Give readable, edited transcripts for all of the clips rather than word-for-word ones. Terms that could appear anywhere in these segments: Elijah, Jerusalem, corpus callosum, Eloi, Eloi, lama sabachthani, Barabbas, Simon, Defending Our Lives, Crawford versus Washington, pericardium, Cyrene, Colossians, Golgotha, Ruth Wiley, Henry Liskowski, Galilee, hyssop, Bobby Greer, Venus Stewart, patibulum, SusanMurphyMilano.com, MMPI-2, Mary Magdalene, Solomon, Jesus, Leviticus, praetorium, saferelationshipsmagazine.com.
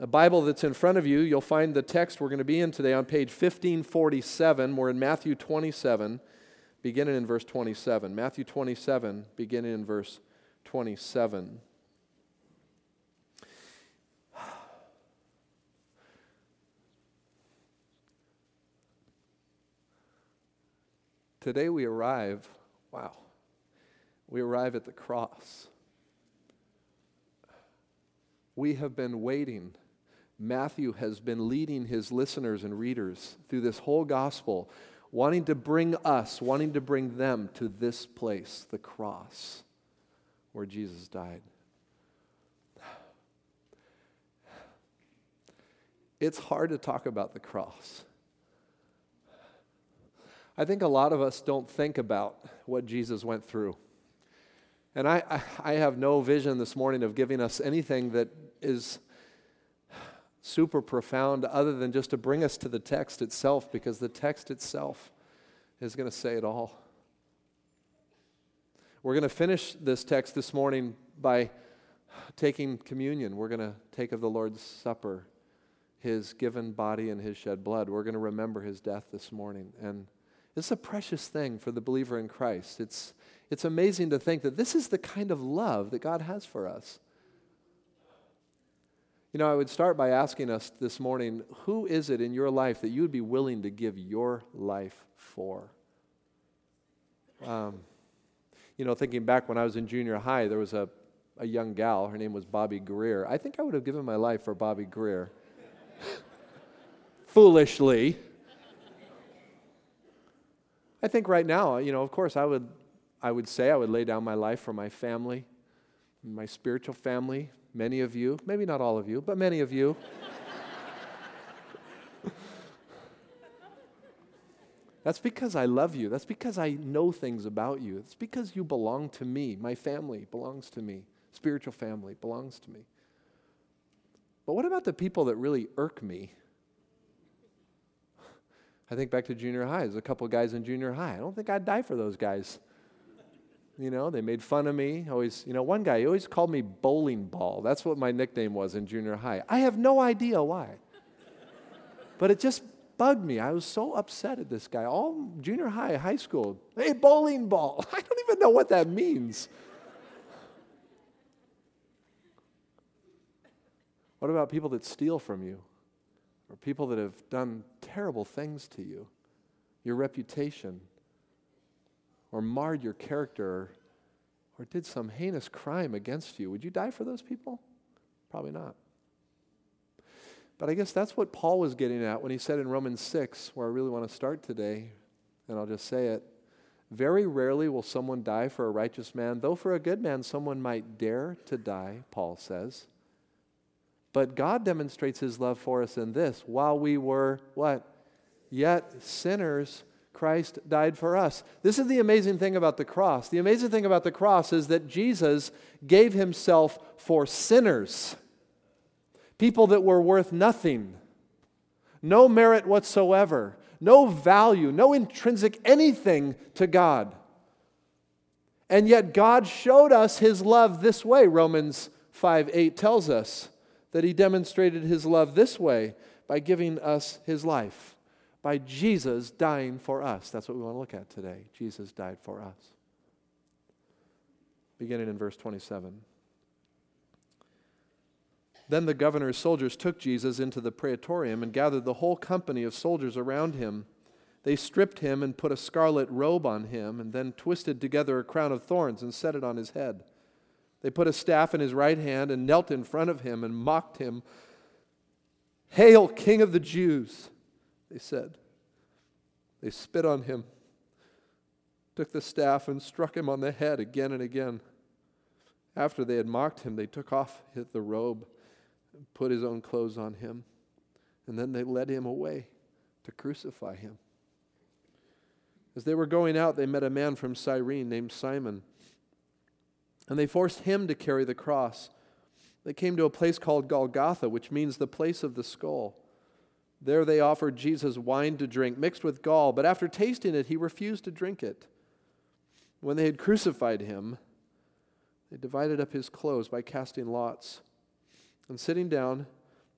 A Bible that's in front of you, you'll find the text we're going to be in today on page 1547. We're in Matthew 27, beginning in verse 27. Matthew 27, beginning in verse 27. Today we arrive, we arrive at the cross. We have been waiting. Matthew has been leading his listeners and readers through this whole gospel, wanting to bring us, wanting to bring them to this place, the cross, where Jesus died. It's hard to talk about the cross. I think a lot of us don't think about what Jesus went through. And I have no vision this morning of giving us anything that is super profound other than just to bring us to the text itself, because the text itself is going to say it all. We're going to finish this text this morning by taking communion. We're going to take of the Lord's Supper, his given body and his shed blood. We're going to remember his death this morning. And it's a precious thing for the believer in Christ. It's amazing to think that this is the kind of love that God has for us. You know, I would start by asking us this morning, who is it in your life that you would be willing to give your life for? You know, thinking back when I was in junior high, there was a young gal. Her name was Bobby Greer. I think I would have given my life for Bobby Greer. Foolishly. I think right now, you know, of course, I would say I would lay down my life for my family, my spiritual family, many of you, maybe not all of you, but many of you. That's because I love you. That's because I know things about you. It's because you belong to me. My family belongs to me. Spiritual family belongs to me. But what about the people that really irk me? I think back to junior high. There's a couple guys in junior high. I don't think I'd die for those guys. You know, they made fun of me. Always, you know, one guy, he always called me bowling ball. That's what my nickname was in junior high. I have no idea why. But it just bugged me. I was so upset at this guy. All junior high, high school, hey, bowling ball. I don't even know what that means. What about people that steal from you? Or people that have done terrible things to you? Your reputation? Or marred your character, or did some heinous crime against you? Would you die for those people? Probably not. But I guess that's what Paul was getting at when he said in Romans 6, where I really want to start today, and I'll just say it, very rarely will someone die for a righteous man, though for a good man someone might dare to die, Paul says. But God demonstrates his love for us in this, while we were, what? Yet sinners, Christ died for us. This is the amazing thing about the cross. The amazing thing about the cross is that Jesus gave himself for sinners, people that were worth nothing, no merit whatsoever, no value, no intrinsic anything to God. And yet God showed us his love this way. Romans 5:8 tells us that he demonstrated his love this way by giving us his life. By Jesus dying for us. That's what we want to look at today. Jesus died for us. Beginning in verse 27. Then the governor's soldiers took Jesus into the praetorium and gathered the whole company of soldiers around him. They stripped him and put a scarlet robe on him, and then twisted together a crown of thorns and set it on his head. They put a staff in his right hand and knelt in front of him and mocked him. "Hail, King of the Jews!" they said. They spit on him, took the staff and struck him on the head again and again. After they had mocked him, they took off the robe and put his own clothes on him. And then they led him away to crucify him. As they were going out, they met a man from Cyrene named Simon, and they forced him to carry the cross. They came to a place called Golgotha, which means the place of the skull. There they offered Jesus wine to drink, mixed with gall, but after tasting it, he refused to drink it. When they had crucified him, they divided up his clothes by casting lots. And sitting down,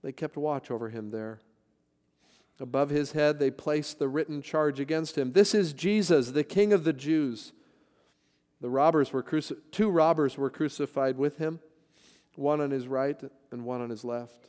they kept watch over him there. Above his head, they placed the written charge against him. This is Jesus, the King of the Jews. Two robbers were crucified with him, one on his right and one on his left.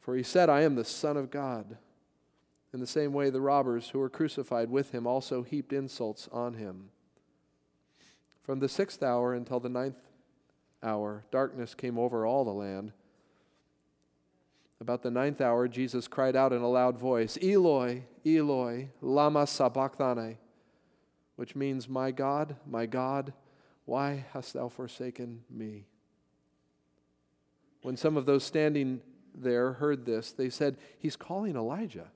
For he said, I am the Son of God." In the same way, the robbers who were crucified with him also heaped insults on him. From the 6th hour until the 9th hour, darkness came over all the land. About the 9th hour, Jesus cried out in a loud voice, "Eloi, Eloi, lama sabachthani," which means, my God, why hast thou forsaken me?" When some of those standing there heard this, they said, "He's calling Elijah."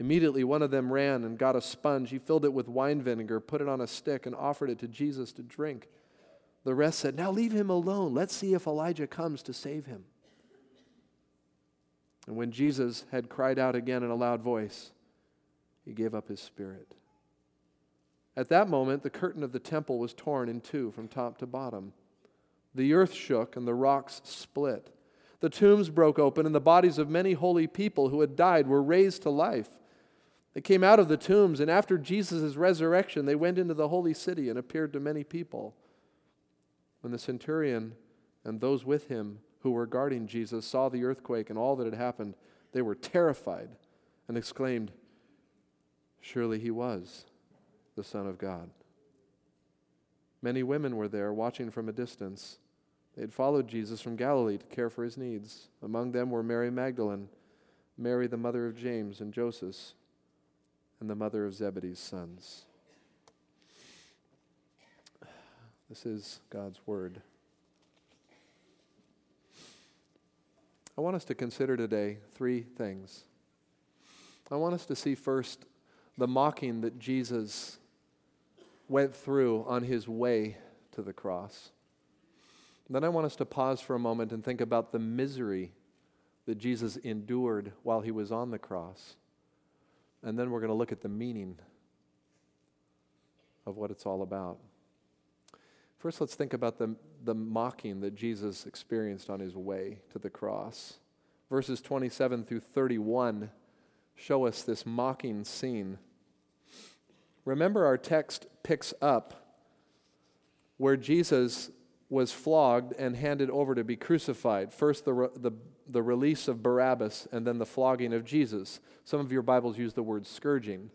Immediately one of them ran and got a sponge. He filled it with wine vinegar, put it on a stick, and offered it to Jesus to drink. The rest said, "Now leave him alone. Let's see if Elijah comes to save him." And when Jesus had cried out again in a loud voice, he gave up his spirit. At that moment, the curtain of the temple was torn in two from top to bottom. The earth shook and the rocks split. The tombs broke open, and the bodies of many holy people who had died were raised to life. They came out of the tombs, and after Jesus' resurrection, they went into the holy city and appeared to many people. When the centurion and those with him who were guarding Jesus saw the earthquake and all that had happened, they were terrified and exclaimed, "Surely he was the Son of God." Many women were there watching from a distance. They had followed Jesus from Galilee to care for his needs. Among them were Mary Magdalene, Mary the mother of James and Joseph, and the mother of Zebedee's sons. This is God's word. I want us to consider today three things. I want us to see first the mocking that Jesus went through on his way to the cross. Then I want us to pause for a moment and think about the misery that Jesus endured while he was on the cross. And then we're going to look at the meaning of what it's all about. First, let's think about the mocking that Jesus experienced on his way to the cross. Verses 27 through 31 show us this mocking scene. Remember, our text picks up where Jesus was flogged and handed over to be crucified. First, the release of Barabbas, and then the flogging of Jesus. Some of your Bibles use the word scourging.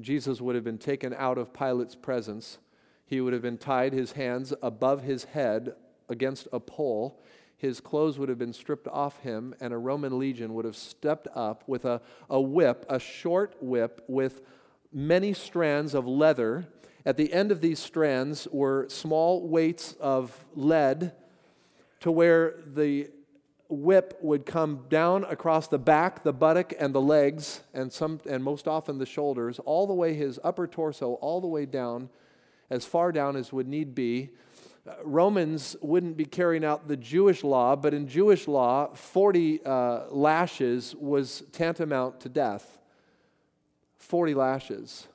Jesus would have been taken out of Pilate's presence. He would have been tied, his hands above his head against a pole. His clothes would have been stripped off him, and a Roman legion would have stepped up with a whip, a short whip with many strands of leather. At the end of these strands were small weights of lead to where the whip would come down across the back, the buttock, and the legs, and most often the shoulders, all the way his upper torso, all the way down, as far down as would need be. Romans wouldn't be carrying out the Jewish law, but in Jewish law, 40 lashes was tantamount to death. 40 lashes.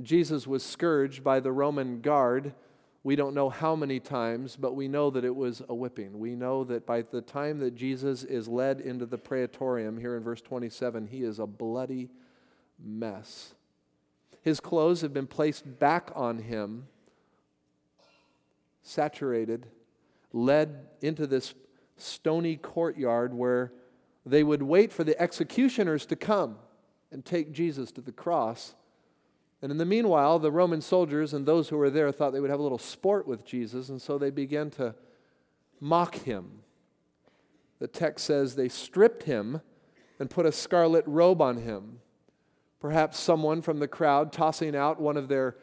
Jesus was scourged by the Roman guard. We don't know how many times, but we know that it was a whipping. We know that by the time that Jesus is led into the praetorium, here in verse 27, he is a bloody mess. His clothes have been placed back on him, saturated, led into this stony courtyard where they would wait for the executioners to come and take Jesus to the cross. And in the meanwhile, the Roman soldiers and those who were there thought they would have a little sport with Jesus, and so they began to mock him. The text says they stripped him and put a scarlet robe on him. Perhaps someone from the crowd tossing out one of their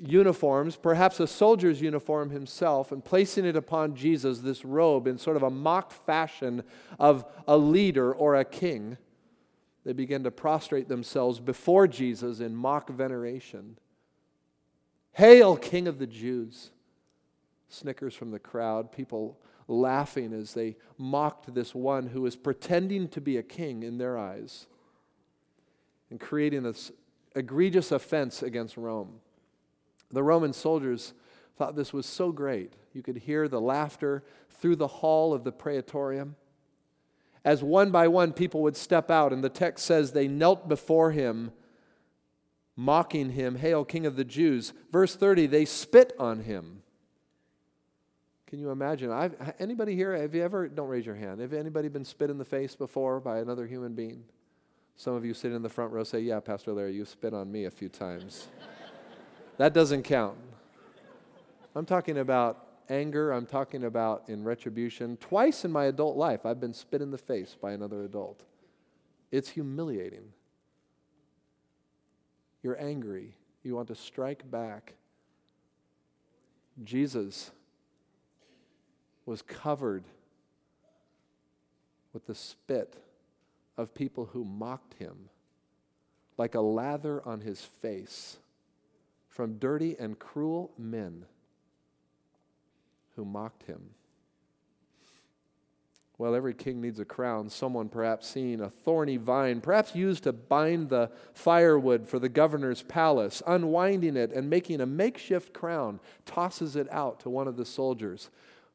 uniforms, perhaps a soldier's uniform himself, and placing it upon Jesus, this robe, in sort of a mock fashion of a leader or a king. They began to prostrate themselves before Jesus in mock veneration. "Hail, King of the Jews!" Snickers from the crowd, people laughing as they mocked this one who was pretending to be a king in their eyes and creating this egregious offense against Rome. The Roman soldiers thought this was so great. You could hear the laughter through the hall of the praetorium. As one by one people would step out, and the text says they knelt before him, mocking him, "Hail, King of the Jews." Verse 30, they spit on him. Can you imagine? Anybody here, have you ever, don't raise your hand, have anybody been spit in the face before by another human being? Some of you sitting in the front row say, "Yeah, Pastor Larry, you spit on me a few times." That doesn't count. I'm talking about anger. I'm talking about in retribution. Twice in my adult life, I've been spit in the face by another adult. It's humiliating. You're angry. You want to strike back. Jesus was covered with the spit of people who mocked him, like a lather on his face, from dirty and cruel men who mocked him. Well, every king needs a crown. Someone perhaps seeing a thorny vine, perhaps used to bind the firewood for the governor's palace, unwinding it and making a makeshift crown, tosses it out to one of the soldiers.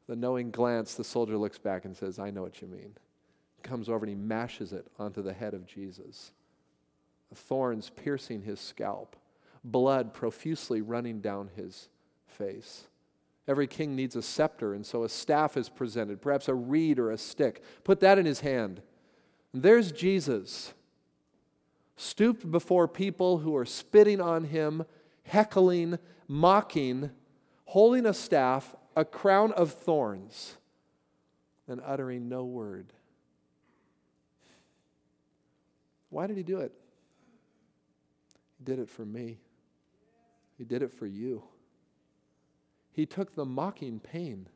With a knowing glance, the soldier looks back and says, "I know what you mean." Comes over and he mashes it onto the head of Jesus. The thorns piercing his scalp. Blood profusely running down his face. Every king needs a scepter, and so a staff is presented, perhaps a reed or a stick. Put that in his hand. And there's Jesus, stooped before people who are spitting on him, heckling, mocking, holding a staff, a crown of thorns, and uttering no word. Why did he do it? He did it for me. He did it for you. He took the mocking pain,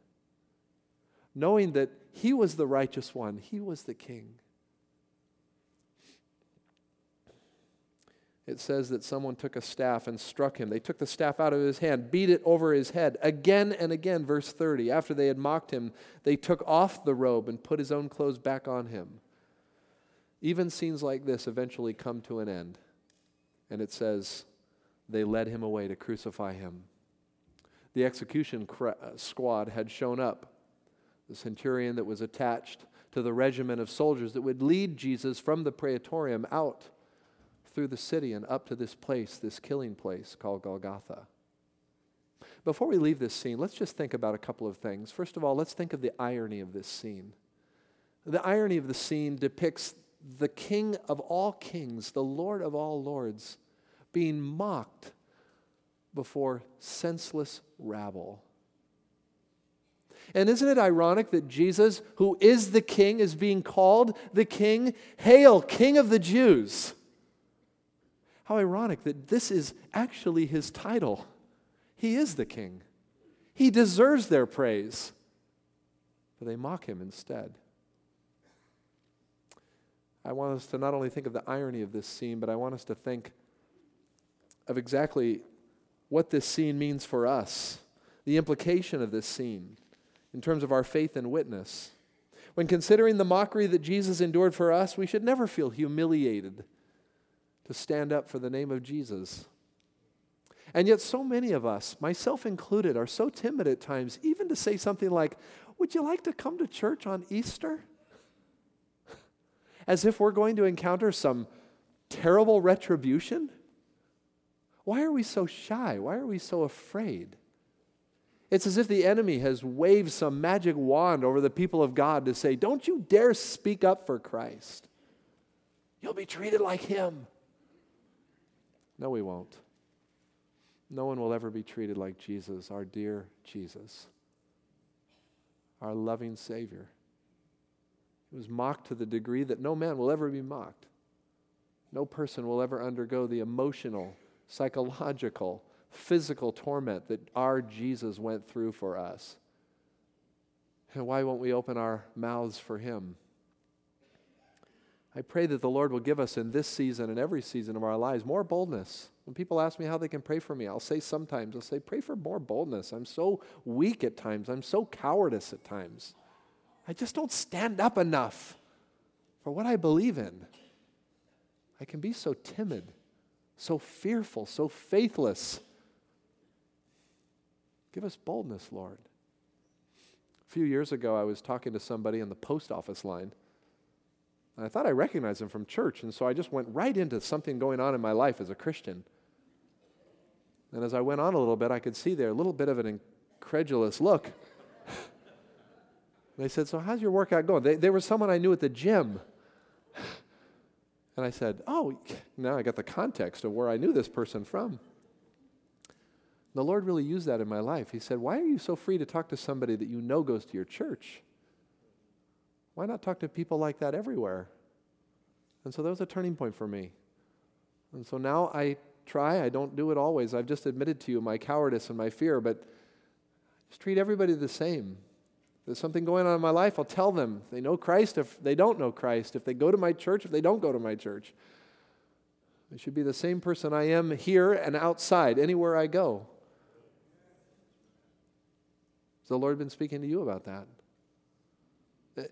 knowing that he was the righteous one. He was the king. It says that someone took a staff and struck him. They took the staff out of his hand, beat it over his head. Again and again, verse 30, after they had mocked him, they took off the robe and put his own clothes back on him. Even scenes like this eventually come to an end. And it says they led him away to crucify him. The execution squad had shown up. The centurion that was attached to the regiment of soldiers that would lead Jesus from the praetorium out through the city and up to this place, this killing place called Golgotha. Before we leave this scene, let's just think about a couple of things. First of all, let's think of the irony of this scene. The irony of the scene depicts the King of all kings, the Lord of all lords, being mocked before senseless rabble. And isn't it ironic that Jesus, who is the King, is being called the King? "Hail, King of the Jews!" How ironic that this is actually his title. He is the King. He deserves their praise. But they mock him instead. I want us to not only think of the irony of this scene, but I want us to think of exactly what this scene means for us, the implication of this scene in terms of our faith and witness. When considering the mockery that Jesus endured for us, we should never feel humiliated to stand up for the name of Jesus. And yet so many of us, myself included, are so timid at times, even to say something like, "Would you like to come to church on Easter?" As if we're going to encounter some terrible retribution? Why are we so shy? Why are we so afraid? It's as if the enemy has waved some magic wand over the people of God to say, "Don't you dare speak up for Christ. You'll be treated like him." No, we won't. No one will ever be treated like Jesus, our dear Jesus, our loving Savior. It was mocked to the degree that no man will ever be mocked. No person will ever undergo the emotional, psychological, physical torment that our Jesus went through for us. And why won't we open our mouths for him? I pray that the Lord will give us in this season and every season of our lives more boldness. When people ask me how they can pray for me, I'll say sometimes, I'll say, pray for more boldness. I'm so weak at times. I'm so cowardice at times. I just don't stand up enough for what I believe in. I can be so timid, so fearful, so faithless. Give us boldness, Lord. A few years ago, I was talking to somebody on the post office line. I thought I recognized him from church, and so I just went right into something going on in my life as a Christian. And as I went on a little bit, I could see there a little bit of an incredulous look. They said, so how's your workout going? They were someone I knew at the gym. And I said, oh, now I got the context of where I knew this person from. The Lord really used that in my life. He said, why are you so free to talk to somebody that you know goes to your church? Why not talk to people like that everywhere? And so that was a turning point for me. And so now I don't do it always. I've just admitted to you my cowardice and my fear, but just treat everybody the same. If there's something going on in my life, I'll tell them. If they know Christ, if they don't know Christ, if they go to my church, if they don't go to my church. I should be the same person I am here and outside, anywhere I go. Has the Lord been speaking to you about that?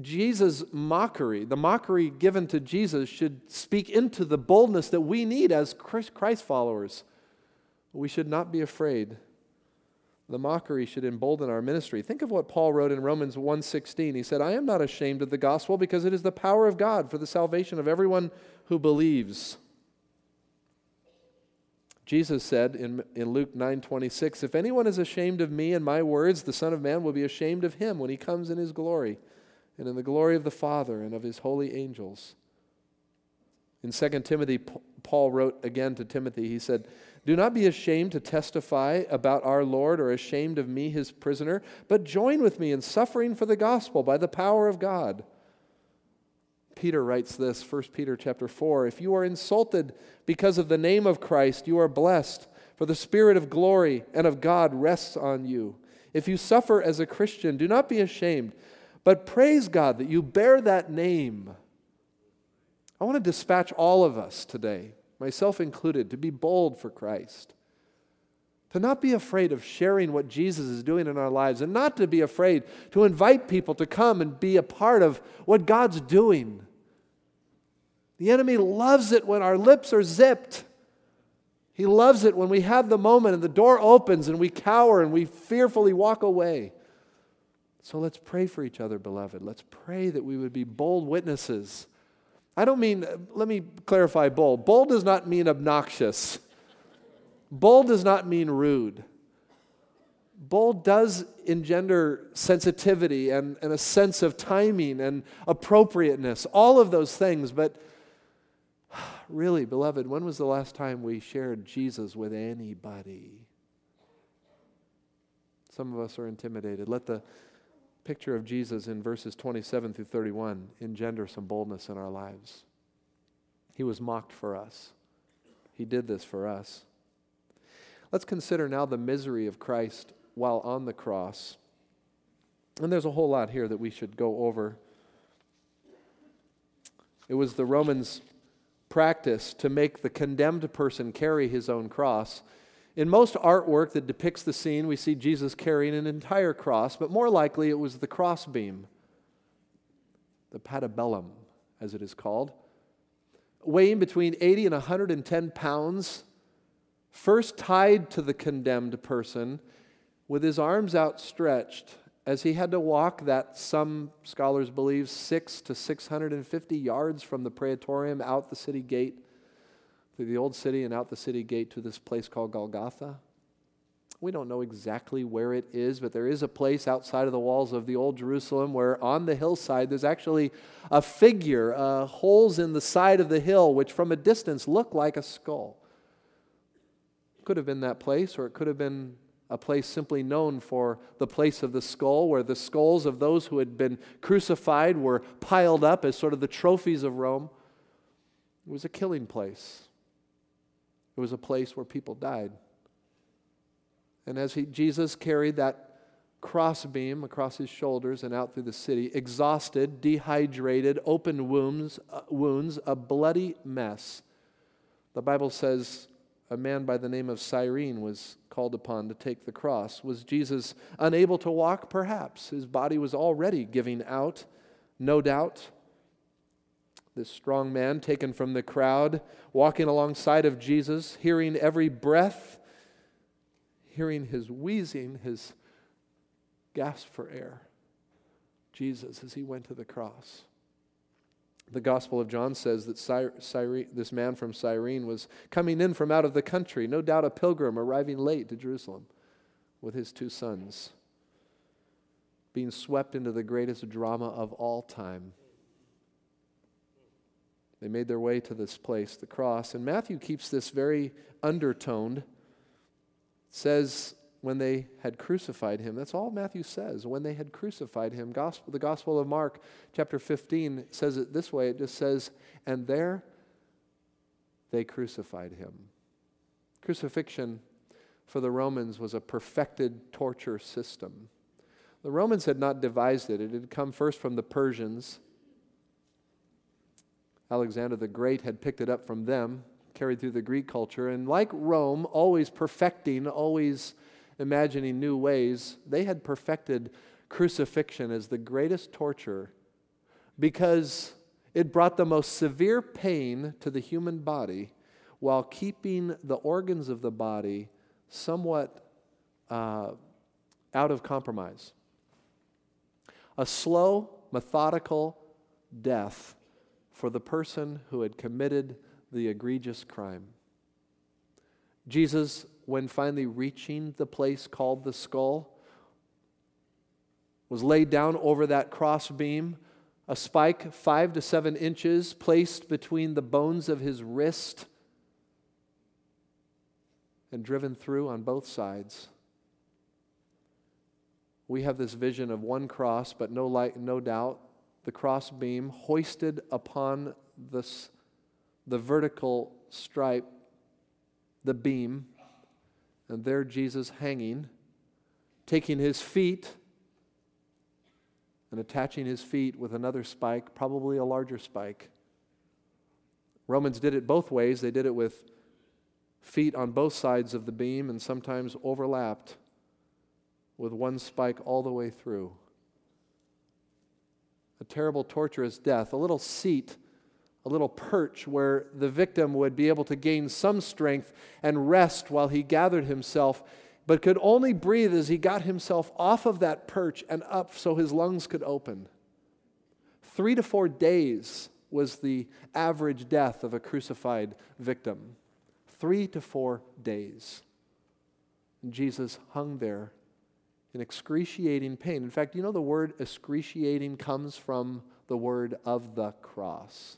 Jesus' mockery, the mockery given to Jesus, should speak into the boldness that we need as Christ followers. We should not be afraid. The mockery should embolden our ministry. Think of what Paul wrote in Romans 1:16. He said, I am not ashamed of the gospel because it is the power of God for the salvation of everyone who believes. Jesus said in Luke 9:26, if anyone is ashamed of me and my words, the Son of Man will be ashamed of him when he comes in his glory and in the glory of the Father and of his holy angels. In 2 Timothy, Paul wrote again to Timothy, he said, do not be ashamed to testify about our Lord or ashamed of me, his prisoner, but join with me in suffering for the gospel by the power of God. Peter writes this, 1 Peter chapter 4, if you are insulted because of the name of Christ, you are blessed, for the Spirit of glory and of God rests on you. If you suffer as a Christian, do not be ashamed, but praise God that you bear that name. I want to dispatch all of us today, myself included, to be bold for Christ, to not be afraid of sharing what Jesus is doing in our lives, and not to be afraid to invite people to come and be a part of what God's doing. The enemy loves it when our lips are zipped. He loves it when we have the moment and the door opens and we cower and we fearfully walk away. So let's pray for each other, beloved. Let's pray that we would be bold witnesses. I don't mean, let me clarify bold. Bold does not mean obnoxious. Bold does not mean rude. Bold does engender sensitivity and a sense of timing and appropriateness, all of those things. But really, beloved, when was the last time we shared Jesus with anybody? Some of us are intimidated. Let the picture of Jesus in verses 27 through 31 engender some boldness in our lives. He was mocked for us. He did this for us. Let's consider now the misery of Christ while on the cross. And there's a whole lot here that we should go over. It was the Romans' practice to make the condemned person carry his own cross. In most artwork that depicts the scene, we see Jesus carrying an entire cross, but more likely it was the crossbeam, the patibulum, as it is called, weighing between 80 and 110 pounds, first tied to the condemned person with his arms outstretched as he had to walk that, some scholars believe, 600 to 650 yards from the praetorium out the city gate, through the old city and out the city gate to this place called Golgotha. We don't know exactly where it is, but there is a place outside of the walls of the old Jerusalem where on the hillside there's actually a figure, holes in the side of the hill, which from a distance look like a skull. Could have been that place, or it could have been a place simply known for the place of the skull, where the skulls of those who had been crucified were piled up as sort of the trophies of Rome. It was a killing place. It was a place where people died. And as Jesus carried that crossbeam across his shoulders and out through the city, exhausted, dehydrated, open wounds, a bloody mess. The Bible says a man by the name of Cyrene was called upon to take the cross. Was Jesus unable to walk? Perhaps. His body was already giving out, no doubt. This strong man taken from the crowd, walking alongside of Jesus, hearing every breath, hearing his wheezing, his gasp for air, Jesus, as he went to the cross. The Gospel of John says that this man from Cyrene was coming in from out of the country, no doubt a pilgrim arriving late to Jerusalem with his two sons, being swept into the greatest drama of all time. They made their way to this place, the cross, and Matthew keeps this very undertoned. It says, when they had crucified him. That's all Matthew says. When they had crucified him. The Gospel of Mark, chapter 15, says it this way. It just says, and there they crucified him. Crucifixion for the Romans was a perfected torture system. The Romans had not devised it. It had come first from the Persians. Alexander the Great had picked it up from them, carried through the Greek culture. And like Rome, always perfecting, always imagining new ways, they had perfected crucifixion as the greatest torture because it brought the most severe pain to the human body while keeping the organs of the body somewhat out of compromise. A slow, methodical death for the person who had committed the egregious crime. Jesus, when finally reaching the place called the skull, was laid down over that cross beam, a spike 5 to 7 inches placed between the bones of his wrist and driven through on both sides. We have this vision of one cross, but no doubt the cross beam hoisted upon the vertical stripe, the beam, and there Jesus hanging, taking his feet and attaching his feet with another spike, probably a larger spike. Romans did it both ways. They did it with feet on both sides of the beam and sometimes overlapped with one spike all the way through. A terrible, torturous death. A little seat, a little perch where the victim would be able to gain some strength and rest while he gathered himself, but could only breathe as he got himself off of that perch and up so his lungs could open. 3 to 4 days was the average death of a crucified victim. 3 to 4 days. And Jesus hung there in excruciating pain. In fact, you know the word excruciating comes from the word of the cross.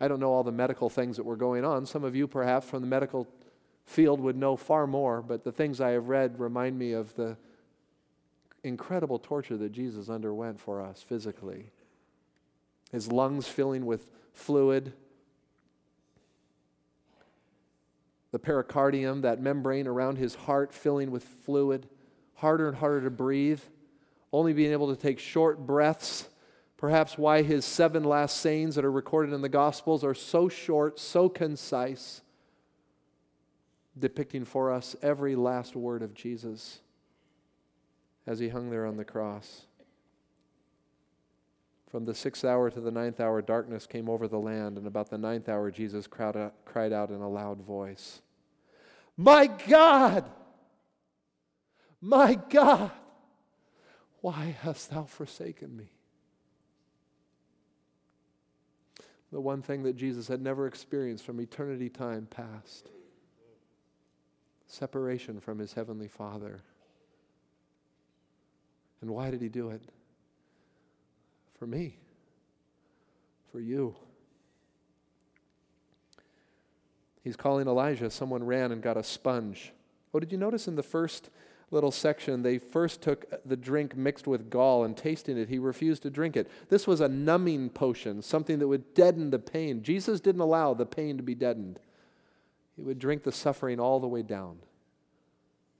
I don't know all the medical things that were going on. Some of you, perhaps, from the medical field would know far more, but the things I have read remind me of the incredible torture that Jesus underwent for us physically. His lungs filling with fluid, the pericardium, that membrane around his heart filling with fluid, harder and harder to breathe, only being able to take short breaths. Perhaps why his 7 last sayings that are recorded in the Gospels are so short, so concise, depicting for us every last word of Jesus as he hung there on the cross. From the 6th hour to the 9th hour, darkness came over the land, and about the 9th hour, Jesus cried out in a loud voice, "My God! My God! Why hast thou forsaken me?" The one thing that Jesus had never experienced from eternity time past. Separation from his heavenly Father. And why did he do it? For me. For you. He's calling Elijah. Someone ran and got a sponge. Oh, did you notice in the first little section, they first took the drink mixed with gall and tasting it, he refused to drink it. This was a numbing potion, something that would deaden the pain. Jesus didn't allow the pain to be deadened. It would drink the suffering all the way down.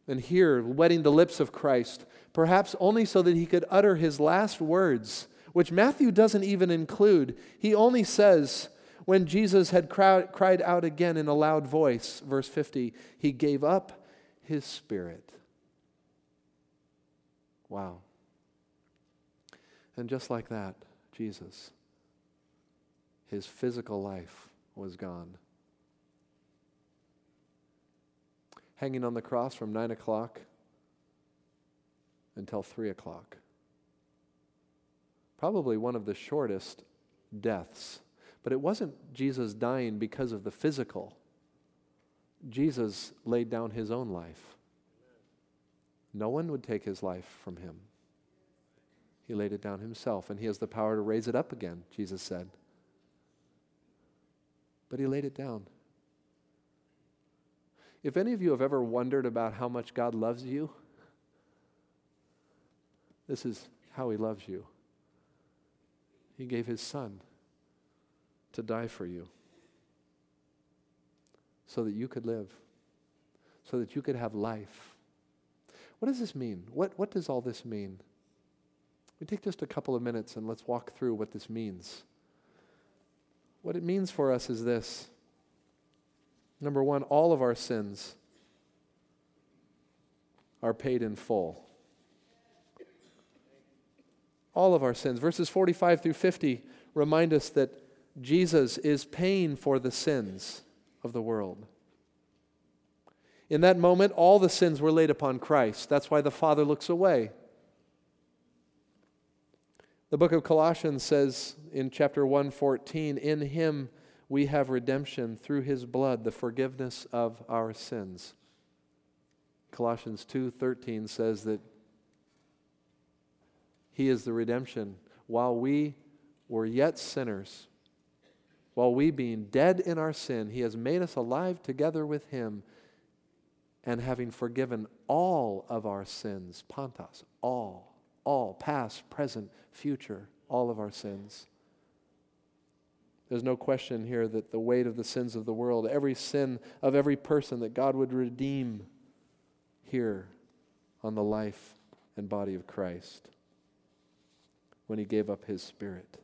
And here, wetting the lips of Christ, perhaps only so that he could utter his last words, which Matthew doesn't even include. He only says, when Jesus had cried out again in a loud voice, verse 50, he gave up his spirit. Wow. And just like that, Jesus, his physical life was gone. Hanging on the cross from 9 o'clock until 3 o'clock. Probably one of the shortest deaths. But it wasn't Jesus dying because of the physical. Jesus laid down his own life. No one would take his life from him. He laid it down himself, and he has the power to raise it up again, Jesus said. But he laid it down. If any of you have ever wondered about how much God loves you, this is how he loves you. He gave his son to die for you so that you could live, so that you could have life. What does this mean? What does all this mean? We take just a couple of minutes and let's walk through what this means. What it means for us is this. Number one, all of our sins are paid in full. All of our sins. Verses 45 through 50 remind us that Jesus is paying for the sins of the world. In that moment, all the sins were laid upon Christ. That's why the Father looks away. The book of Colossians says in chapter 1:14, in him we have redemption through his blood, the forgiveness of our sins. Colossians 2:13 says that he is the redemption. While we were yet sinners, while we being dead in our sin, he has made us alive together with him, and having forgiven all of our sins, pantos, all, past, present, future, all of our sins. There's no question here that the weight of the sins of the world, every sin of every person that God would redeem here on the life and body of Christ when he gave up his spirit.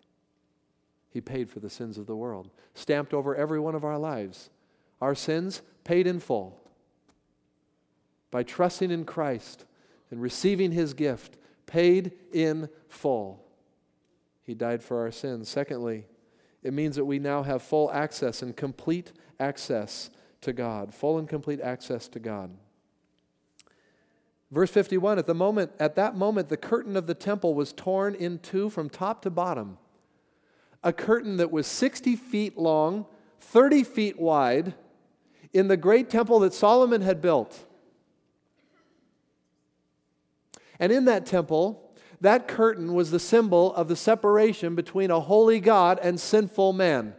He paid for the sins of the world, stamped over every one of our lives. Our sins paid in full by trusting in Christ and receiving his gift, paid in full. He died for our sins. Secondly, it means that we now have full access and complete access to God. Full and complete access to God. Verse 51, at that moment, the curtain of the temple was torn in two from top to bottom. A curtain that was 60 feet long, 30 feet wide, in the great temple that Solomon had built. And in that temple, that curtain was the symbol of the separation between a holy God and sinful man.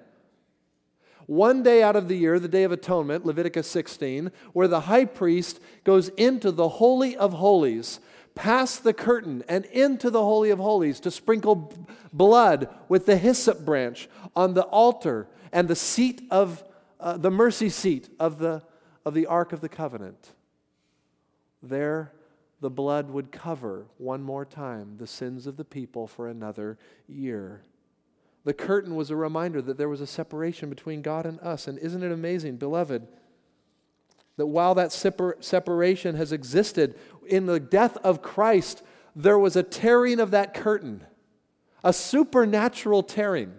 One day out of the year, the Day of Atonement, Leviticus 16, where the high priest goes into the Holy of Holies, past the curtain and into the Holy of Holies to sprinkle blood with the hyssop branch on the altar and the seat of the mercy seat of the Ark of the Covenant. There, the blood would cover, one more time, the sins of the people for another year. The curtain was a reminder that there was a separation between God and us. And isn't it amazing, beloved, that while that separation has existed, in the death of Christ, there was a tearing of that curtain, a supernatural tearing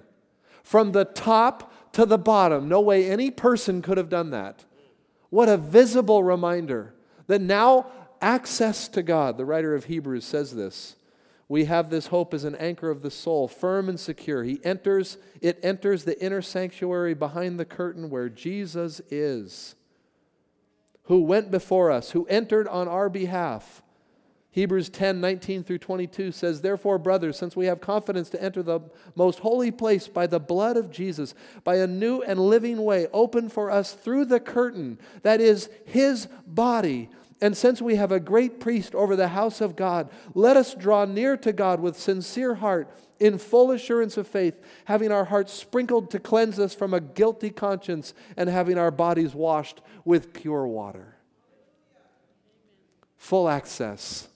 from the top to the bottom. No way any person could have done that. What a visible reminder that now access to God. The writer of Hebrews says this. We have this hope as an anchor of the soul, firm and secure. It enters the inner sanctuary behind the curtain where Jesus is, who went before us, who entered on our behalf. Hebrews 10:19 through 22 says, therefore, brothers, since we have confidence to enter the most holy place by the blood of Jesus, by a new and living way opened for us through the curtain, that is his body, And since we have a great priest over the house of God, let us draw near to God with sincere heart, in full assurance of faith, having our hearts sprinkled to cleanse us from a guilty conscience, and having our bodies washed with pure water. Full access.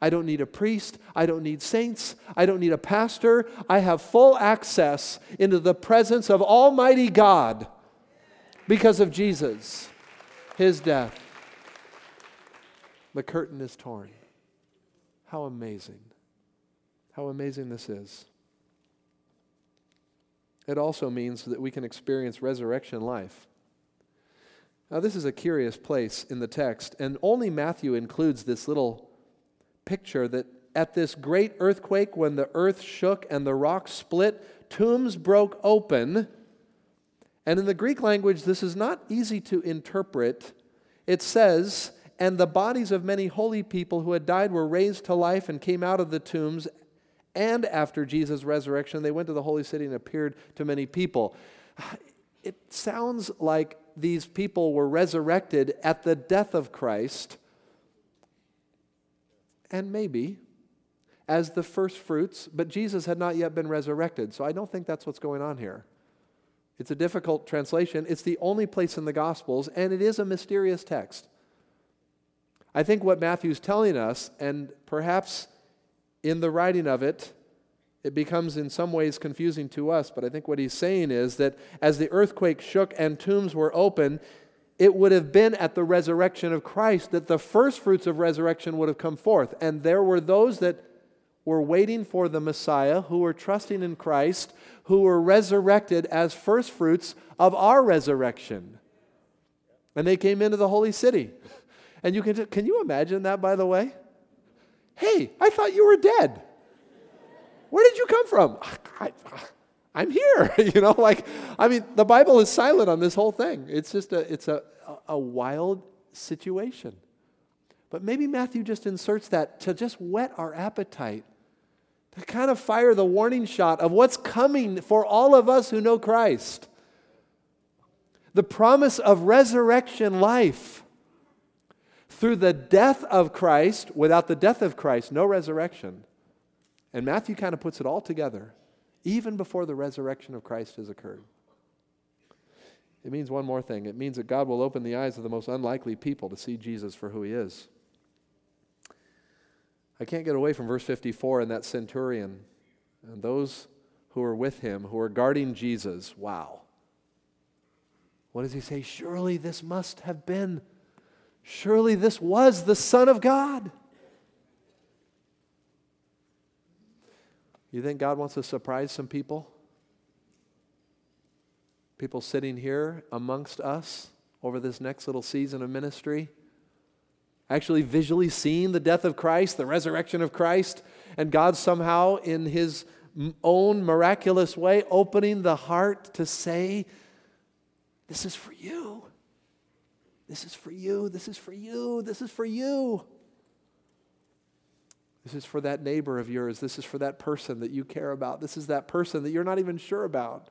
I don't need a priest. I don't need saints. I don't need a pastor. I have full access into the presence of Almighty God because of Jesus, His death. The curtain is torn. How amazing. How amazing this is. It also means that we can experience resurrection life. Now, this is a curious place in the text, and only Matthew includes this little picture that at this great earthquake, when the earth shook and the rock split, tombs broke open. And in the Greek language, this is not easy to interpret. It says, and the bodies of many holy people who had died were raised to life and came out of the tombs. And after Jesus' resurrection, they went to the holy city and appeared to many people. It sounds like these people were resurrected at the death of Christ. And maybe as the first fruits, but Jesus had not yet been resurrected. So I don't think that's what's going on here. It's a difficult translation. It's the only place in the Gospels, and it is a mysterious text. I think what Matthew's telling us, and perhaps in the writing of it, it becomes in some ways confusing to us, but I think what he's saying is that as the earthquake shook and tombs were open, it would have been at the resurrection of Christ that the first fruits of resurrection would have come forth. And there were those that were waiting for the Messiah, who were trusting in Christ, who were resurrected as first fruits of our resurrection. And they came into the holy city. And you can you imagine that, by the way? Hey, I thought you were dead. Where did you come from? I'm here, the Bible is silent on this whole thing. It's just a wild situation. But maybe Matthew just inserts that to just whet our appetite, to kind of fire the warning shot of what's coming for all of us who know Christ. The promise of resurrection life through the death of Christ. Without the death of Christ, no resurrection. And Matthew kind of puts it all together, even before the resurrection of Christ has occurred. It means one more thing. It means that God will open the eyes of the most unlikely people to see Jesus for who He is. I can't get away from verse 54 and that centurion and those who were with him, who were guarding Jesus. Wow. What does he say? Surely this must have been. Surely this was the Son of God. You think God wants to surprise some people? People sitting here amongst us over this next little season of ministry, actually visually seeing the death of Christ, the resurrection of Christ, and God somehow in His own miraculous way opening the heart to say, this is for you. This is for you. This is for you. This is for you. This is for that neighbor of yours. This is for that person that you care about. This is that person that you're not even sure about.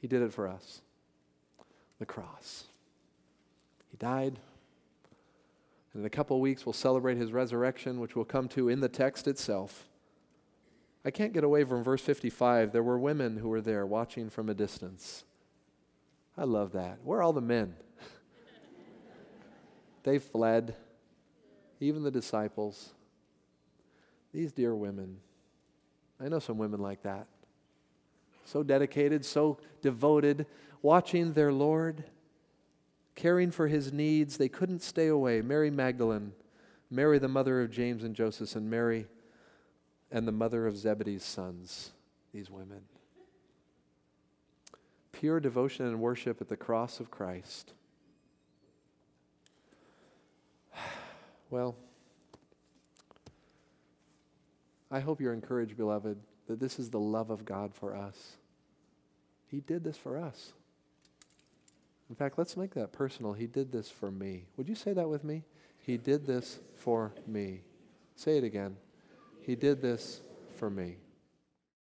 He did it for us. The cross. He died. And in a couple of weeks, we'll celebrate His resurrection, which we'll come to in the text itself. I can't get away from verse 55. There were women who were there watching from a distance. I love that. Where are all the men? They fled, even the disciples. These dear women. I know some women like that. So dedicated, so devoted, watching their Lord, caring for His needs. They couldn't stay away. Mary Magdalene, Mary the mother of James and Joseph, and Mary and the mother of Zebedee's sons. These women. Pure devotion and worship at the cross of Christ. Well, I hope you're encouraged, beloved, that this is the love of God for us. He did this for us. In fact, let's make that personal. He did this for me. Would you say that with me? He did this for me. Say it again. He did this for me.